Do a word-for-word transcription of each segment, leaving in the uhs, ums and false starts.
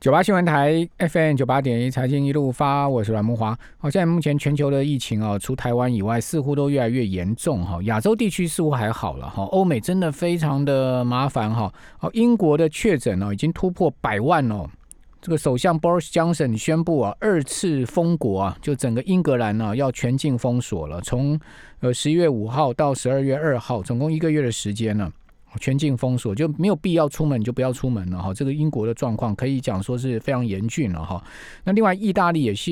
九八新闻台 F M 九八点一 财经一路发，我是阮慕骅。好，现在目前全球的疫情哦，除台湾以外，似乎都越来越严重哈。亚洲地区似乎还好了哈，欧美真的非常的麻烦哈。哦，英国的确诊哦已经突破百万哦。这个首相 Boris Johnson 宣布啊，二次封国啊，就整个英格兰呢、啊、要全境封锁了，从呃十一月五号到十二月二号，总共一个月的时间呢。全境封锁就没有必要出门就不要出门了哈，这个英国的状况可以讲说是非常严峻了哈。那另外意大利也是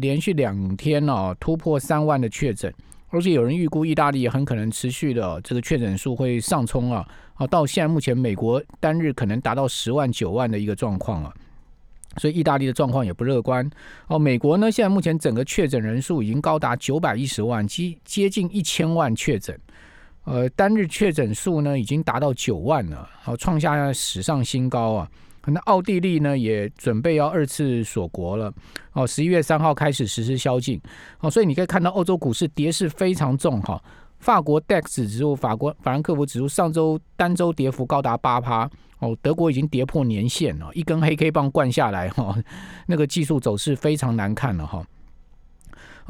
连续两天哦突破三万的确诊，而且有人预估意大利很可能持续的这个确诊数会上冲啊，到现在目前美国单日可能达到十万九万的一个状况啊。所以意大利的状况也不乐观哦。美国呢，现在目前整个确诊人数已经高达九百一十万，接近一千万确诊。呃，单日确诊数呢已经达到九万了，好，创下史上新高啊！那奥地利呢也准备要二次锁国了，哦，十一月三号开始实施宵禁，哦，所以你可以看到欧洲股市跌势非常重哈、哦。法国 D A X 指数、法国法兰克福指数上周单周跌幅高达八趴，哦，德国已经跌破年线了，一根黑 K 棒灌下来哈、哦，那个技术走势非常难看了哈。好、哦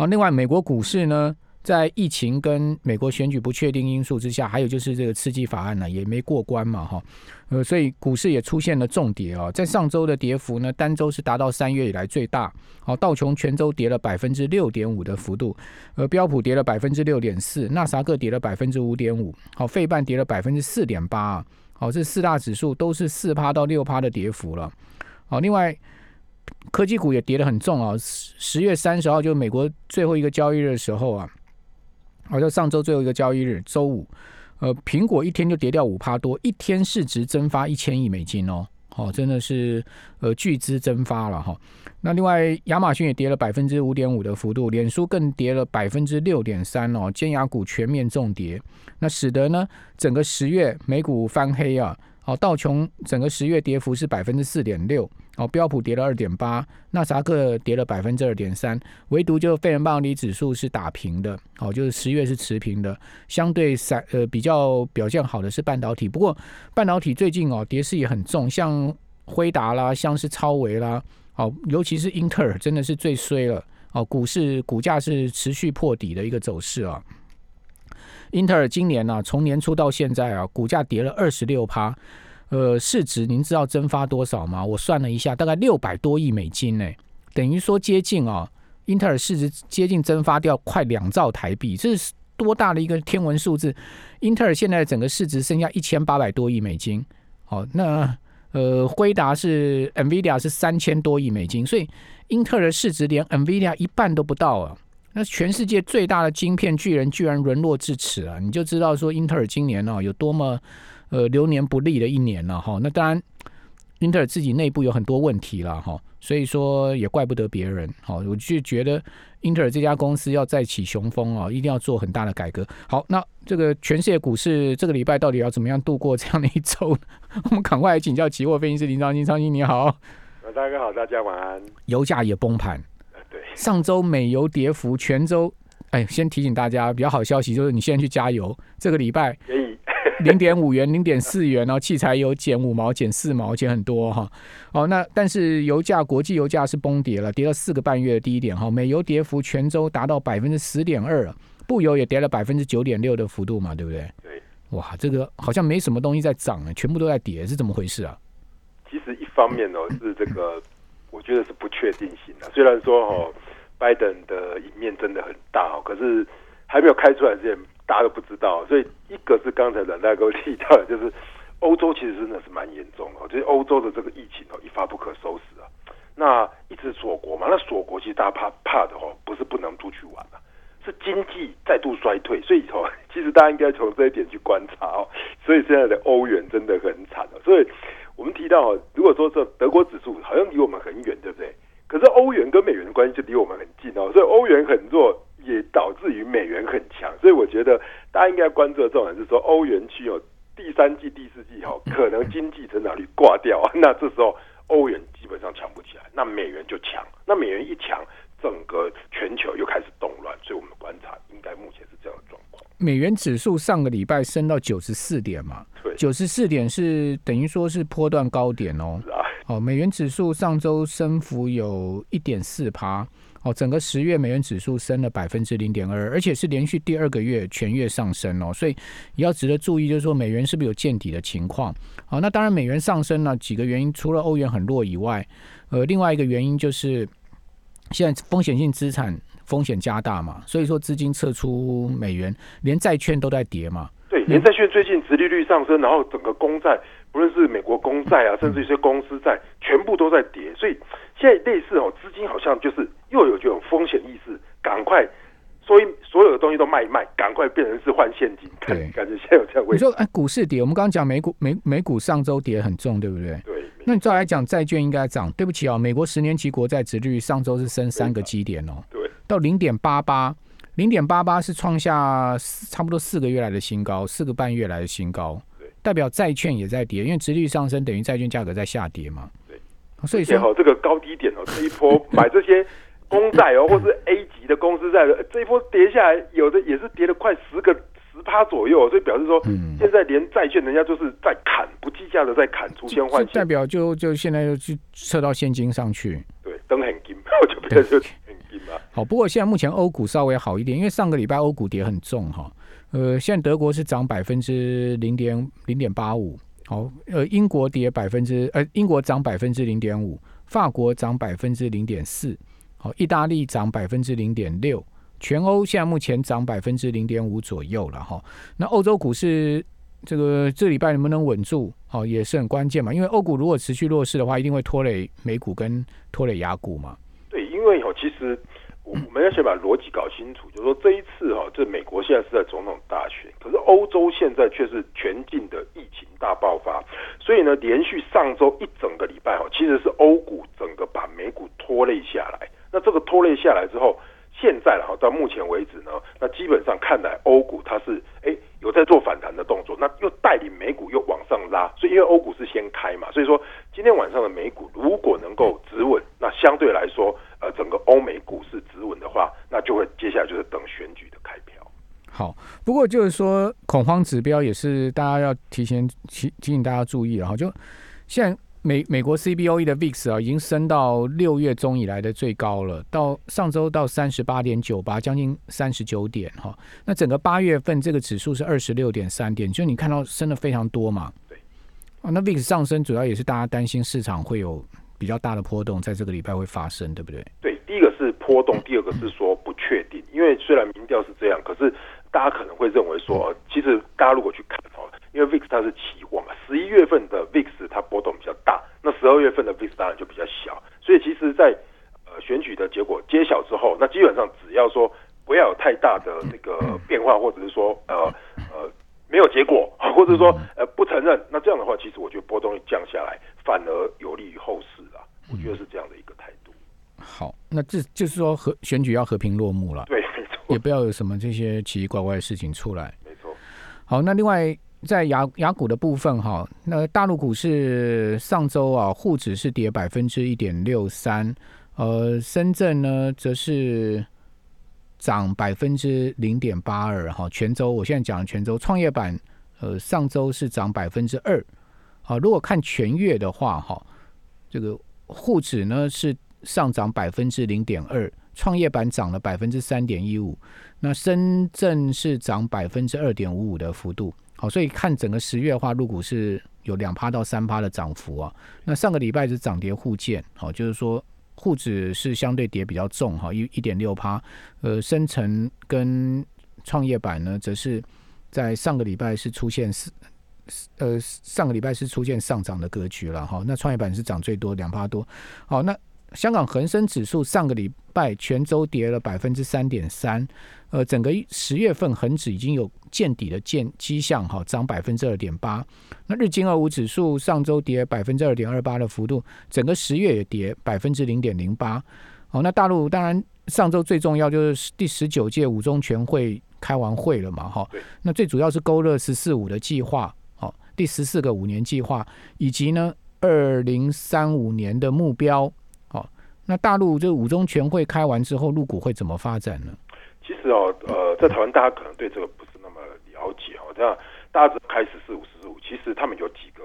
哦，另外美国股市呢？在疫情跟美国选举不确定因素之下，还有就是这个刺激法案呢、啊、也没过关嘛哈，呃，所以股市也出现了重跌啊、哦，在上周的跌幅呢，单周是达到三月以来最大，好、哦，道琼全周跌了百分之六点五的幅度，呃，标普跌了百分之六点四，纳斯达克跌了百分之五点五，好，费半跌了百分之四点八，好，这四大指数都是四趴到六趴的跌幅了，好、哦，另外。科技股也跌得很重啊、哦，十月三十号就美国最后一个交易日的时候啊，好像上周最后一个交易日周五，呃，苹果一天就跌掉五趴多，一天市值蒸发一千亿美金哦，好、哦，真的是呃巨资蒸发了哈、哦。那另外亚马逊也跌了百分之五点五的幅度，脸书更跌了百分之六点三哦，尖牙股全面重跌，那使得呢整个十月美股翻黑啊。好，道琼整个十月跌幅是百分之四点六，哦，标普跌了二点八，纳斯达克跌了百分之二点三，唯独就费城半导体指数是打平的，哦，就是十月是持平的，相对散呃比较表现好的是半导体，不过半导体最近哦跌势也很重，像辉达啦，像是超微啦，哦，尤其是英特尔真的是最衰了，哦，股市股价是持续破底的一个走势啊。英特尔今年啊，从年初到现在啊，股价跌了二十六趴，呃，市值您知道蒸发多少吗？我算了一下，大概六百多亿美金呢、欸，等于说接近啊，英特尔市值接近蒸发掉快两兆台币，这是多大的一个天文数字？英特尔现在整个市值剩下一千八百多亿美金，好、哦，那呃，辉达是 NVIDIA 是三千多亿美金，所以英特尔的市值连 NVIDIA 一半都不到啊。那全世界最大的晶片巨人居然沦落至此啊！你就知道说英特尔今年呢、啊、有多么呃流年不利的一年了、啊、哈。那当然，英特尔自己内部有很多问题了哈，所以说也怪不得别人。好，我就觉得英特尔这家公司要再起雄风啊，一定要做很大的改革。好，那这个全世界股市这个礼拜到底要怎么样度过这样的一周？我们赶快来请教期货分析师林昌兴，昌兴你好。大哥好，大家晚安。油价也崩盘。上周美油跌幅，全周，哎，先提醒大家，比较好消息就是你现在去加油，这个礼拜零点五元、零点四元哦，汽柴油减五毛、减四毛，减很多哈、哦。哦，那但是油价，国际油价是崩跌了，跌了四个半月的低点哈、哦。美油跌幅全周达到百分之十点二，布油也跌了百分之九点六的幅度嘛，对不对？对。哇，这个好像没什么东西在涨呢，全部都在跌，是怎么回事啊？其实一方面哦，是这个。我觉得是不确定性的、啊，虽然说哦，拜登的赢面真的很大哦，可是还没有开出来之前，大家都不知道。所以一个是刚才阮大哥提到的，就是欧洲其实真的是蛮严重的，就是欧洲的这个疫情哦一发不可收拾啊。那一直锁国嘛，那锁国其实大家怕怕的哦，不是不能出去玩啊，是经济再度衰退。所以哦，其实大家应该从这一点去观察哦。所以现在的欧元真的很惨了、哦，所以。我们提到，如果说这德国指数好像离我们很远，对不对？可是欧元跟美元的关系就离我们很近哦，所以欧元很弱，也导致于美元很强。所以我觉得大家应该关注的重点是说，欧元区哦，第三季、第四季哦，可能经济成长率挂掉、啊，那这时候欧元基本上强不起来，那美元就强，那美元一强，整个全球又开始动乱。所以我们观察，应该目前是这样的状况。美元指数上个礼拜升到九十四点嘛，九十四点是等于说是波段高点哦。哦，美元指数上周升幅有 百分之一点四，哦，整个十月美元指数升了 百分之零点二， 而且是连续第二个月全月上升哦，所以也要值得注意，就是说美元是不是有见底的情况。好，那当然美元上升呢，几个原因，除了欧元很弱以外，呃，另外一个原因就是现在风险性资产风险加大嘛，所以说资金撤出美元，连债券都在跌嘛。对，连债券最近殖利率上升，然后整个公债，不论是美国公债啊，甚至一些公司债，全部都在跌，所以现在类似哦，资金好像就是又有这种风险意识，赶快，所以所有的东西都卖一卖，赶快变成是换现金，看感觉现在有这样问题。你说哎，股市跌，我们刚刚讲美股美美股上周跌很重，对不对？对。那你照来讲，债券应该涨。对不起啊、哦，美国十年期国债殖利率上周是升三个基点哦，对，到零点八八。零点八八是创下差不多四个月来的新高，四个半月来的新高，代表债券也在跌，因为殖利率上升等于债券价格在下跌嘛。对，所以说、哦、这个高低点哦，这一波买这些公债哦，或是 A 级的公司债，这一波跌下来，有的也是跌了快十个十趴左右，所以表示说，现在连债券人家就是在砍，不计价的在砍，出现换现，代表就就现在就去撤到现金上去，对，灯很金，我就变成。好，不过现在目前欧股稍微好一点，因为上个礼拜欧股跌很重哈，呃，现在德国是涨百分之零点零点八五，好，呃，英国跌百分之呃，英国涨百分之零点五，法国涨百分之零点四，好，意大利涨百分之零点六，全欧现在目前涨百分之零点五左右了哈。那欧洲股市这个这礼拜能不能稳住，好、哦、也是很关键嘛，因为欧股如果持续弱势的话，一定会拖累美股跟拖累亚股嘛。对，因为有其实。我们要先把逻辑搞清楚，就是说这一次哈、啊，这美国现在是在总统大选，可是欧洲现在却是全境的疫情大爆发，所以呢，连续上周一整个礼拜哈、啊，其实是欧股整个把美股拖累下来。那这个拖累下来之后，现在哈、啊、到目前为止呢，那基本上看来欧股它是哎有在做反弹的动作，那又带领美股又往上拉，所以因为欧股是先开嘛，所以说今天晚上的美股如果能够止稳，那相对来说。呃，整个欧美股市止稳的话，那就会接下来就是等选举的开票。好，不过就是说恐慌指标也是大家要提前提提醒大家注意了哈。就现在美美国 C B O E 的 V I X 啊，已经升到六月中以来的最高了，到上周到三十八点九八，将近三十九点哈。那整个八月份这个指数是二十六点三点，就你看到升的非常多嘛。对。啊，那 V I X 上升主要也是大家担心市场会有。比较大的波动在这个礼拜会发生，对不对？对，第一个是波动，第二个是说不确定。因为虽然民调是这样，可是大家可能会认为说，其实大家如果去看哦，因为 V I X 它是期货嘛，十一月份的 V I X 它波动比较大，那十二月份的 V I X 当然就比较小。所以其实在，在呃选举的结果揭晓之后，那基本上只要说不要有太大的这个变化，或者是说呃呃没有结果，或者说呃不承认，那这样的话，其实我觉得波动降下来反而有利于后市。我觉得是这样的一个态度。好，那这就是说和选举要和平落幕了，对，没错，也不要有什么这些奇奇怪怪的事情出来，没错。好，那另外在雅雅股的部分哈，那大陆股市上周啊，沪指是跌百分之一点六三，呃，深圳呢则是涨百分之零点八二哈。全周我现在讲全周，创业板呃上周是涨百分之二，好，如果看全月的话哈，这个。沪指呢是上涨百分之零点二，创业板涨了百分之三点一五，那深圳是涨百分之二点五五的幅度。好，所以看整个十月的话，陆股是有两趴到三趴的涨幅啊。那上个礼拜是涨跌互见，好，就是说沪指是相对跌比较重哈，一一点六趴，呃，深成跟创业板呢，则是在上个礼拜是出现呃，上个礼拜是出现上涨的格局了哈。那创业板是涨最多，两趴多。好，那香港恒生指数上个礼拜全周跌了百分之三点三，呃，整个十月份恒指已经有见底的见迹象哈，涨百分之二点八。那日经二五指数上周跌百分之二点二八的幅度，整个十月也跌百分之零点零八。好，那大陆当然上周最重要就是第十九届五中全会开完会了嘛哈。那最主要是勾勒"十四五"的计划。第十四个五年计划，以及呢二零三五年的目标。好，那大陆这五中全会开完之后，陆股会怎么发展呢？其实哦，呃，在台湾大家可能对这个不是那么了解哦。这样大家只开始十四五十五，其实他们有几个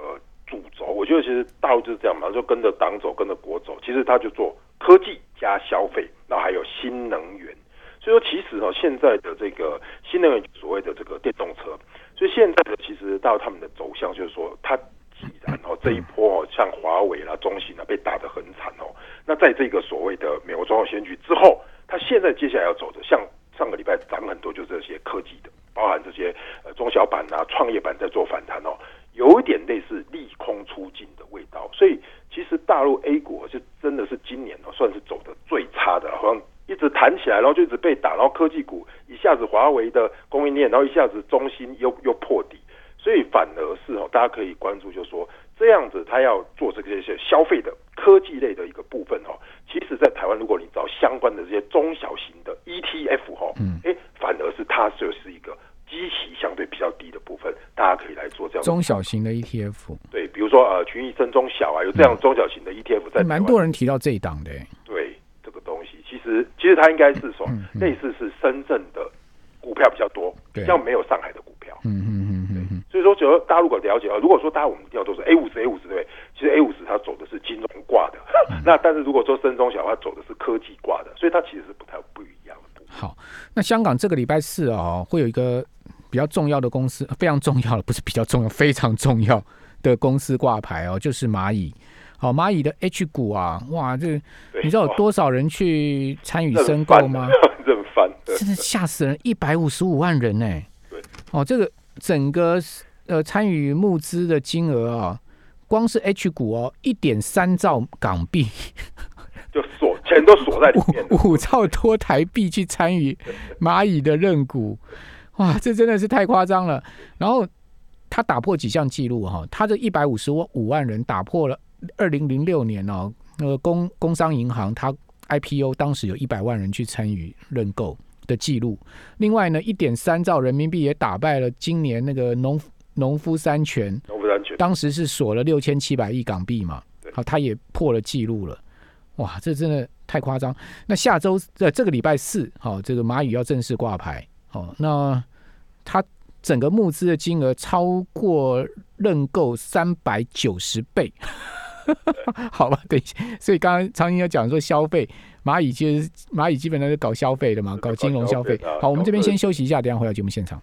主轴，我觉得其实大陆就是这样嘛，就跟着党走，跟着国走。其实他就做科技加消费，然后还有新能源。所以说，其实哦，现在的这个新能源所谓的这个电动车，所以现在的其实大陆他们的走向就是说，它既然哦这一波哦像华为啦、中兴啦被打得很惨哦，那在这个所谓的美国总统选举之后，它现在接下来要走的像。上个礼拜涨很多，就是这些科技的，包含这些呃中小板啊、创业板在做反弹哦，有一点类似利空出尽的味道。所以其实大陆 A 股就真的是今年哦，算是走的最差的，好像一直弹起来，然后就一直被打，然后科技股一下子华为的供应链，然后一下子中兴又又破底，所以反而是哦，大家可以关注，就是说这样子他要做这些消费的科技类的一个部分哦。其实在台湾，如果你找相关的这些中小型的 E T F 哈、哦，嗯，哎，反而是它就是一个基期相对比较低的部分，大家可以来做这样中小型的 E T F。对，比如说呃，群益生中小啊，有这样中小型的 E T F 在台湾、嗯。蛮多人提到这一档的。对，这个东西其实其实它应该是说、嗯嗯、类似是深圳的股票比较多，比较没有上海的股票。嗯嗯嗯嗯。对，所以说，只要大家如果了解啊，如果说大家我们听到都是 A 五十 A 五十 对不对？其实 A 五十 它走的是金融挂的。那但是如果说深中小，它走的是科技挂的，所以它其实是不太不一样的。好，那香港这个礼拜四哦，会有一个比较重要的公司，非常重要的不是比较重要，非常重要的公司挂牌哦，就是蚂蚁。好、哦，蚂蚁的 H 股啊，哇，这你知道有多少人去参与申购吗？认翻，真的吓死人，一百五十五万人呢、欸。对，哦，这个整个呃参与募资的金额啊、哦。光是 H 股哦，一点三兆港币，就锁钱都锁在里面五，五兆多台币去参与蚂蚁的认股，哇，这真的是太夸张了。然后他打破几项记录哈、哦，他这一百五十五万人打破了二零零六年哦，那个工工商银行他 I P O 当时有一百万人去参与认购的记录。另外呢，一点三兆人民币也打败了今年那个农。农夫山泉，当时是锁了六千七百亿港币嘛，好，他也破了记录了，哇，这真的太夸张。那下周呃这个礼拜四，好、哦，这个蚂蚁要正式挂牌，好、哦，那它整个募资的金额超过认购三百九十倍，好吧，等一下，所以刚刚长鑫要讲说消费，蚂蚁其实蚂蚁基本上是搞消费的嘛，搞金融消费。好，我们这边先休息一下，等一下回到节目现场。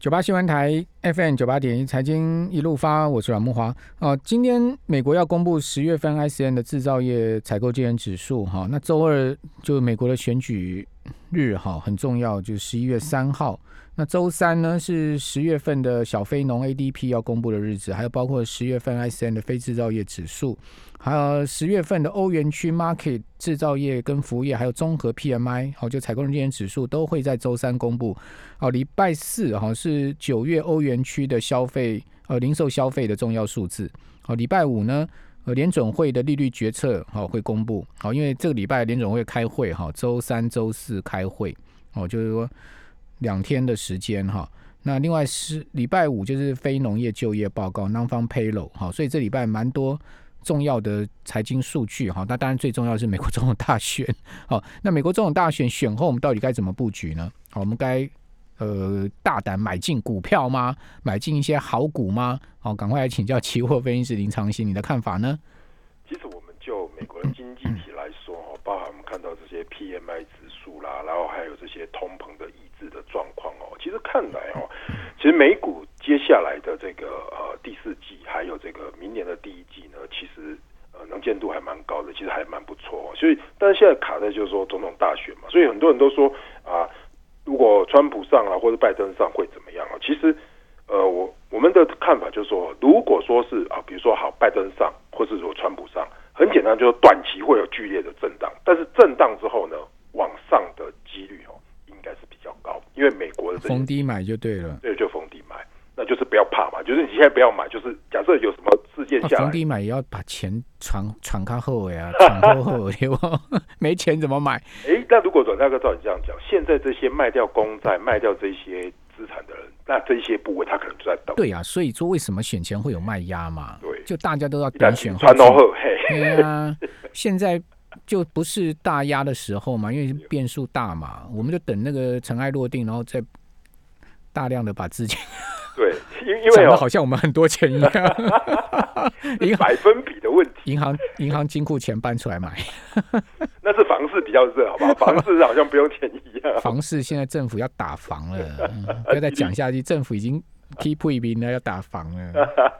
九八新闻台 F M 九八点一财经一路发，我是阮慕骅。哦、呃，今天美国要公布十月份 I S M 的制造业采购经理人指数，哈、哦，那周二就美国的选举日，哈、哦，很重要，就是十一月三号。那周三呢是十月份的小非农 A D P 要公布的日子，还有包括十月份 I S M 的非制造业指数，还有十月份的欧元区 market 制造业跟服务业，还有综合 P M I， 好、哦，就采购经理人指数都会在周三公布。好、哦，礼拜四好、哦、是九月欧元区的消费呃零售消费的重要数字。好、哦，礼拜五呢，呃联准会的利率决策好、哦、会公布。好、哦，因为这个礼拜联准会开会哈、哦，周三、周四开会，哦，就是说。两天的时间哈，那另外是礼拜五就是非农业就业报告 Non-Farm Payroll 哈，所以这礼拜蛮多重要的财经数据哈。那当然最重要的是美国总统大选，好，那美国总统大选选后我们到底该怎么布局呢？好，我们该呃大胆买进股票吗？买进一些好股吗？好，赶快来请教期货分析师林长鑫，你的看法呢？其实我们就美国的经济体来说，包含我们看到这些 P M I 指数啦，然后还有这些通膨的抑制的状况哦。其实看来哦，其实美股接下来的这个呃第四季，还有这个明年的第一季呢，其实呃能见度还蛮高的，其实还蛮不错、哦。所以，但是现在卡在就是说总统大选嘛，所以很多人都说啊，如果川普上啊，或者拜登上会怎么样啊？其实呃，我我们的看法就是说，如果说是啊，比如说好拜登上，或是说川普上。很简单，就是短期会有剧烈的震荡，但是震荡之后呢，往上的几率哦，应该是比较高，因为美国的逢低买就对了，对，就逢低买，那就是不要怕嘛，就是你现在不要买，就是假设有什么事件下来，逢、啊、低买也要把钱传传开后尾啊，传后后尾没钱怎么买？哎，那如果阮大哥照你这样讲，现在这些卖掉公债、卖掉这些资产的人，那这些部位他可能就在等。对啊，所以说为什么选前会有卖压嘛？对，就大家都要等选后。对啊，现在就不是大压的时候嘛，因为变数大嘛，我们就等那个尘埃落定，然后再大量的把资金对，因因为讲的好像我们很多钱一样，是百分比的问题。银行银行金库钱搬出来买，那是房市比较热，好不好？房市好像不用钱一样。房市现在政府要打房了，嗯、不要再讲下去，政府已经踢不一兵了，要打房了。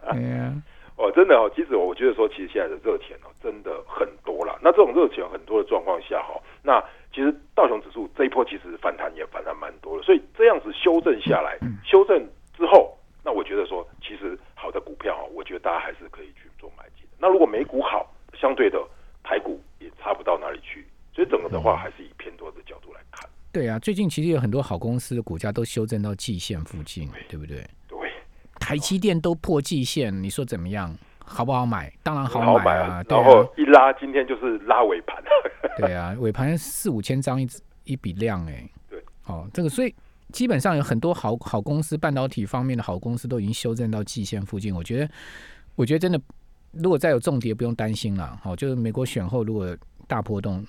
哎呀、啊，哦，真的哦，其实我觉得说，其实现在的热钱哦，真的很多了。那这种热钱很多的状况下哈、哦，那。其实道琼指数这一波其实反弹也反弹蛮多的，所以这样子修正下来，修正之后，那我觉得说，其实好的股票、啊，我觉得大家还是可以去做买进。那如果美股好，相对的台股也差不到哪里去，所以整个的话还是以偏多的角度来看。对啊，最近其实有很多好公司的股价都修正到季线附近，对不对？对，台积电都破季线，你说怎么样？好不好买？当然好买啊！然后一拉，今天就是拉尾盘。对啊，尾盘四五千张一一笔量哎、欸。对，哦，这个所以基本上有很多好好公司，半导体方面的好公司都已经修正到季线附近。我觉得，我觉得真的，如果再有重跌，不用担心了。哦，就是美国选后如果大波动，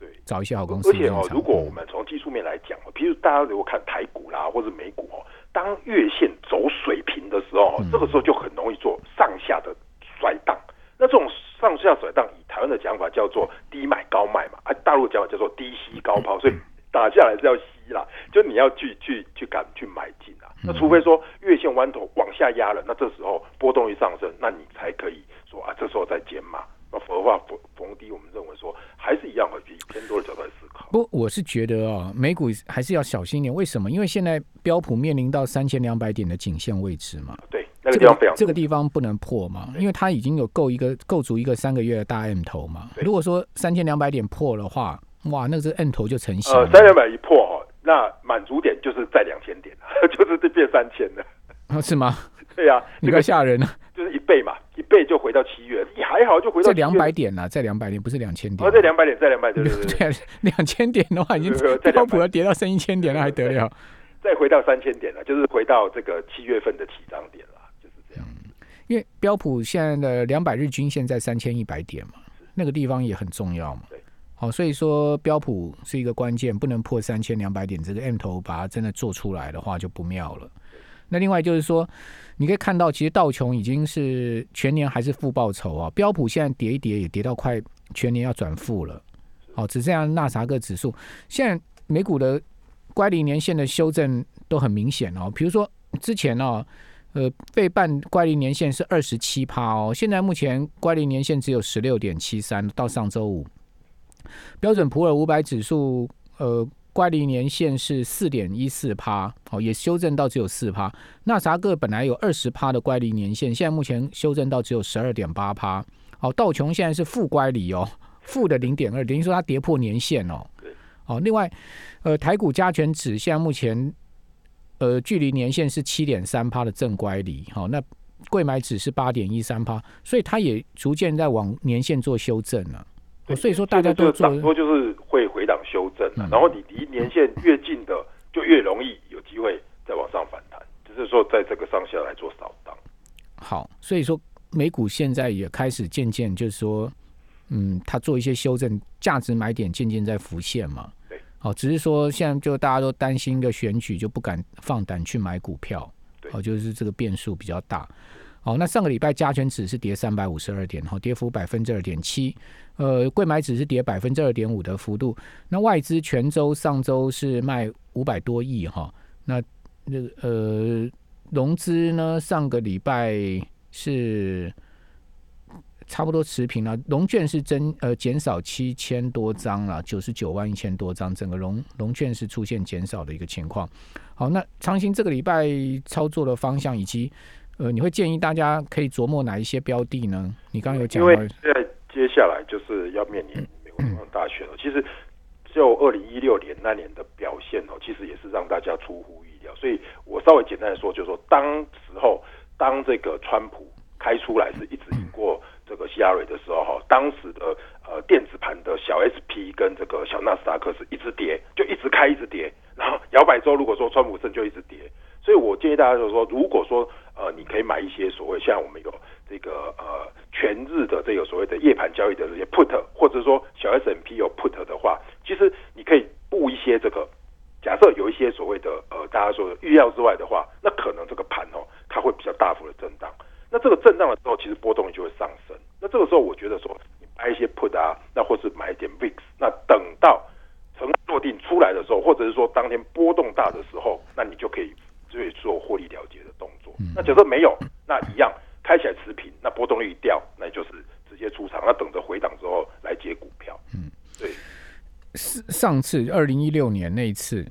对，找一些好公司。而且哦，如果我们从技术面来讲，比如大家如果看台股啦，或者美股哦，当月线走水平的时候，嗯、这个时候就很容易做上下的。甩荡，那这种上下甩荡，以台湾的讲法叫做低买高卖嘛，啊，大陆讲法叫做低吸高抛，所以打下来是要吸啦，就你要去去去敢去买进啦。那除非说月线弯头往下压了，那这时候波动一上升，那你才可以说啊，这时候再减码。那否则的话，逢低我们认为说还是一样会比偏多的角度来思考。不，我是觉得哦，美股还是要小心一点。为什么？因为现在标普面临到三千两百点的颈线位置嘛。对。这个这个地方不能破嘛，因为它已经有够一个构筑一个三个月的大 M 头嘛。如果说三千两百点破的话，哇，那这 M 头就成型了。呃，三千两百一破哈、哦，那满足点就是在两千点，就是这变三千了、啊。是吗？对呀、啊，你太吓人了、这个，就是一倍嘛，一倍就回到七月，也还好就回到七月。这两百点啦、啊，在两百点不是两千点、啊。哦，在两百点，在两百点，对两千点的话已经标普要跌到剩一千点了，还得了？再回到三千点了，就是回到这个七月份的起涨点了。因为标普现在的两百日均线在三千一百点嘛，那个地方也很重要嘛。好、哦，所以说标普是一个关键，不能破三千两百点这个 M 头，把它真的做出来的话就不妙了。那另外就是说，你可以看到，其实道琼已经是全年还是负报酬啊，标普现在跌一跌也跌到快全年要转负了。好、哦，只剩下纳斯达克指数，现在美股的乖离年线的修正都很明显哦，比如说之前哦。呃，费半乖离年限是 百分之二十七 哦，现在目前乖离年限只有 十六点七三， 到上周五。标准普尔五百指数呃乖离年限是 四点一四 哦，也修正到只有 百分之四。 纳斯达克本来有 百分之二十 的乖离年限，现在目前修正到只有 十二点八 哦，道琼现在是负乖离哦，负的 零点二， 等于说它跌破年限哦。哦，另外呃台股加权指现在目前呃，距离年限是 百分之七点三 的正乖离，好、哦，那柜买指是 百分之八点一三， 所以它也逐渐在往年限做修正了、啊哦。所以说大家都做，涨多就是会回档修正、啊嗯、然后你离年限越近的，就越容易有机会再往上反弹，就是说在这个上下来做扫荡。好，所以说美股现在也开始渐渐就是说，嗯，它做一些修正，价值买点渐渐在浮现嘛。哦，只是说现在就大家都担心一个选举，就不敢放胆去买股票，哦，就是这个变数比较大。哦，那上个礼拜加权指是跌三百五十二点，哦，跌幅百分之二点七，呃，柜买指是跌百分之二点五的幅度。那外资全周上周是卖五百多亿哈、哦，那那呃融资呢上个礼拜是差不多持平了、啊，融券是增呃减少七千多张了，九十九万一千多张，整个融融券是出现减少的一个情况。好，那长兴这个礼拜操作的方向，以及呃，你会建议大家可以琢磨哪一些标的呢？你刚刚有讲到，因为接下来就是要面临美国总统大选了、嗯。其实就二零一六年那年的表现哦，其实也是让大家出乎意料。所以我稍微简单的说，就是说当时候当这个川普开出来是一直赢过。这个希拉蕊的时候哈，当时的呃电子盘的小 S P 跟这个小纳斯达克是一直跌，就一直开一直跌，然后摇摆州如果说川普胜就一直跌，所以我建议大家就是说，如果说呃你可以买一些所谓像我们有这个呃全日的这个所谓的夜盘交易的这些 put， 或者说小 S and P 有 put 的话，其实你可以布一些这个假设有一些所谓的呃大家说的预料之外的话，那可能这个盘哦它会比较大幅的震荡。那这个震荡的时候，其实波动率就会上升。那这个时候我觉得说你买一些 put 啊，那或是买一点 V I X， 那等到成功落定出来的时候，或者是说当天波动大的时候，那你就可以去做获利了结的动作。那假设没有，那一样开起来持平，那波动率一掉，那就是直接出场，那等着回档之后来接股票。嗯，对。上次二零一六年那一次，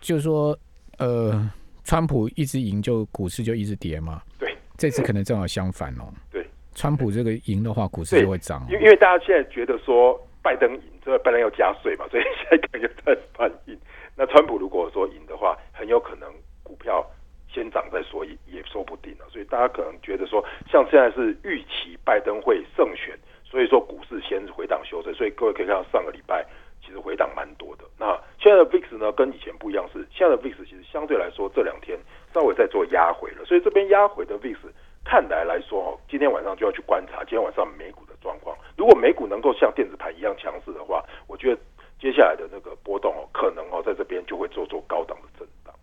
就是说，呃，川普一直赢，就股市就一直跌嘛。对，这次可能正好相反哦。对，川普这个赢的话，股市就会涨、哦。因为因为大家现在觉得说拜登赢，这拜登要加税嘛，所以现在感觉在反应。那川普如果说赢的话，很有可能股票先涨再说，也说不定了。所以大家可能觉得说，像现在是预期拜登会胜选，所以说股市先回档修正。所以各位可以看到上个礼拜。其实回档蛮多的。那现在的 V I X 呢，跟以前不一样是，现在的 V I X 其实相对来说这两天稍微在做压回了，所以这边压回的 V I X 看来来说哦，今天晚上就要去观察今天晚上美股的状况。如果美股能够像电子盘一样强势的话，我觉得接下来的那个波动哦，可能哦在这边就会做做高档的震荡。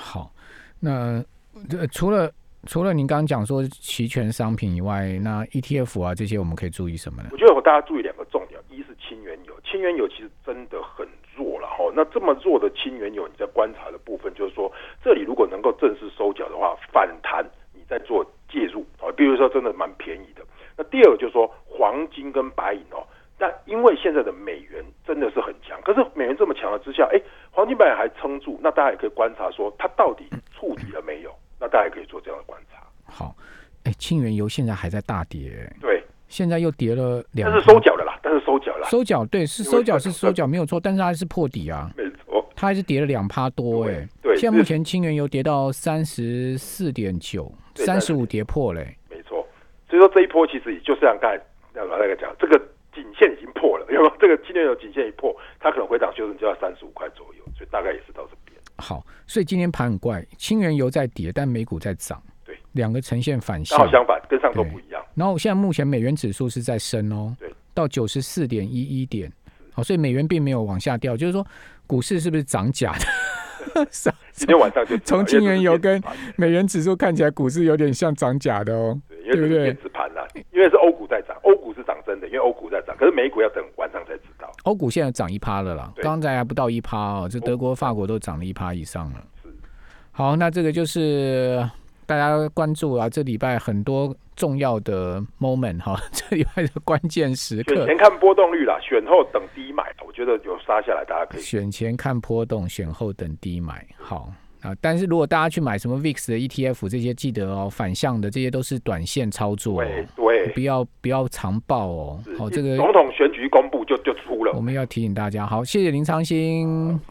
好，那、呃、除了除了您刚刚讲说期权商品以外，那 E T F 啊这些我们可以注意什么呢？我觉得我大家注意两个重点，一是轻原油，轻原油其实真的很弱了哈。那这么弱的轻原油，你在观察的部分就是说，这里如果能够正式收脚的话，反弹你再做介入啊，比如说真的蛮便宜的。那第二个就是说黄金跟白银哦，那因为现在的美元真的是很强，可是美元这么强的之下，哎，黄金白银还撑住，那大家也可以观察说它到底触底了没有。那大家也可以做这样的观察。好，哎，清原油现在还在大跌、欸，对，现在又跌了两，但是收脚了啦，但是收脚了，收脚对，是收脚是收脚没有错，但是它还是破底啊，没错，它还是跌了两趴多哎、欸，对，现在目前清原油跌到三十四点九，三十五跌破嘞、欸，没错，所以说这一波其实就是像刚才那个讲，这个颈线已经破了，有没有？这个清原油颈线一破，它可能回档修正就要三十五块左右，所以大概也是到这边。好，所以今天盘很怪，轻原油在跌，但美股在涨，对，两个呈现反向，刚好相反，跟上周不一样。然后现在目前美元指数是在升哦，对，到九十四点一一点，好，所以美元并没有往下掉，就是说股市是不是涨假的？今天晚上就从轻原油跟美元指数看起来，股市有点像涨假的哦，对不对？电子盘啦，因为是欧股在涨，欧股是涨真的，因为欧股在涨，可是美股要等晚上才知道。欧股现在涨一趴了啦，刚才还不到一趴哦，这德国、法国都涨了一趴以上了。好，那这个就是大家关注啊，这礼拜很多重要的 moment 哈、哦，这礼拜的关键时刻。选前看波动率啦，选后等低买，我觉得有杀下来大家可以。选前看波动，选后等低买，好。啊、但是如果大家去买什么 V I X 的 E T F 这些，记得哦，反向的这些都是短线操作、哦，对，不要不要长抱哦。好、哦，这个总统选举公布就就出了，我们要提醒大家。好，谢谢林长兴，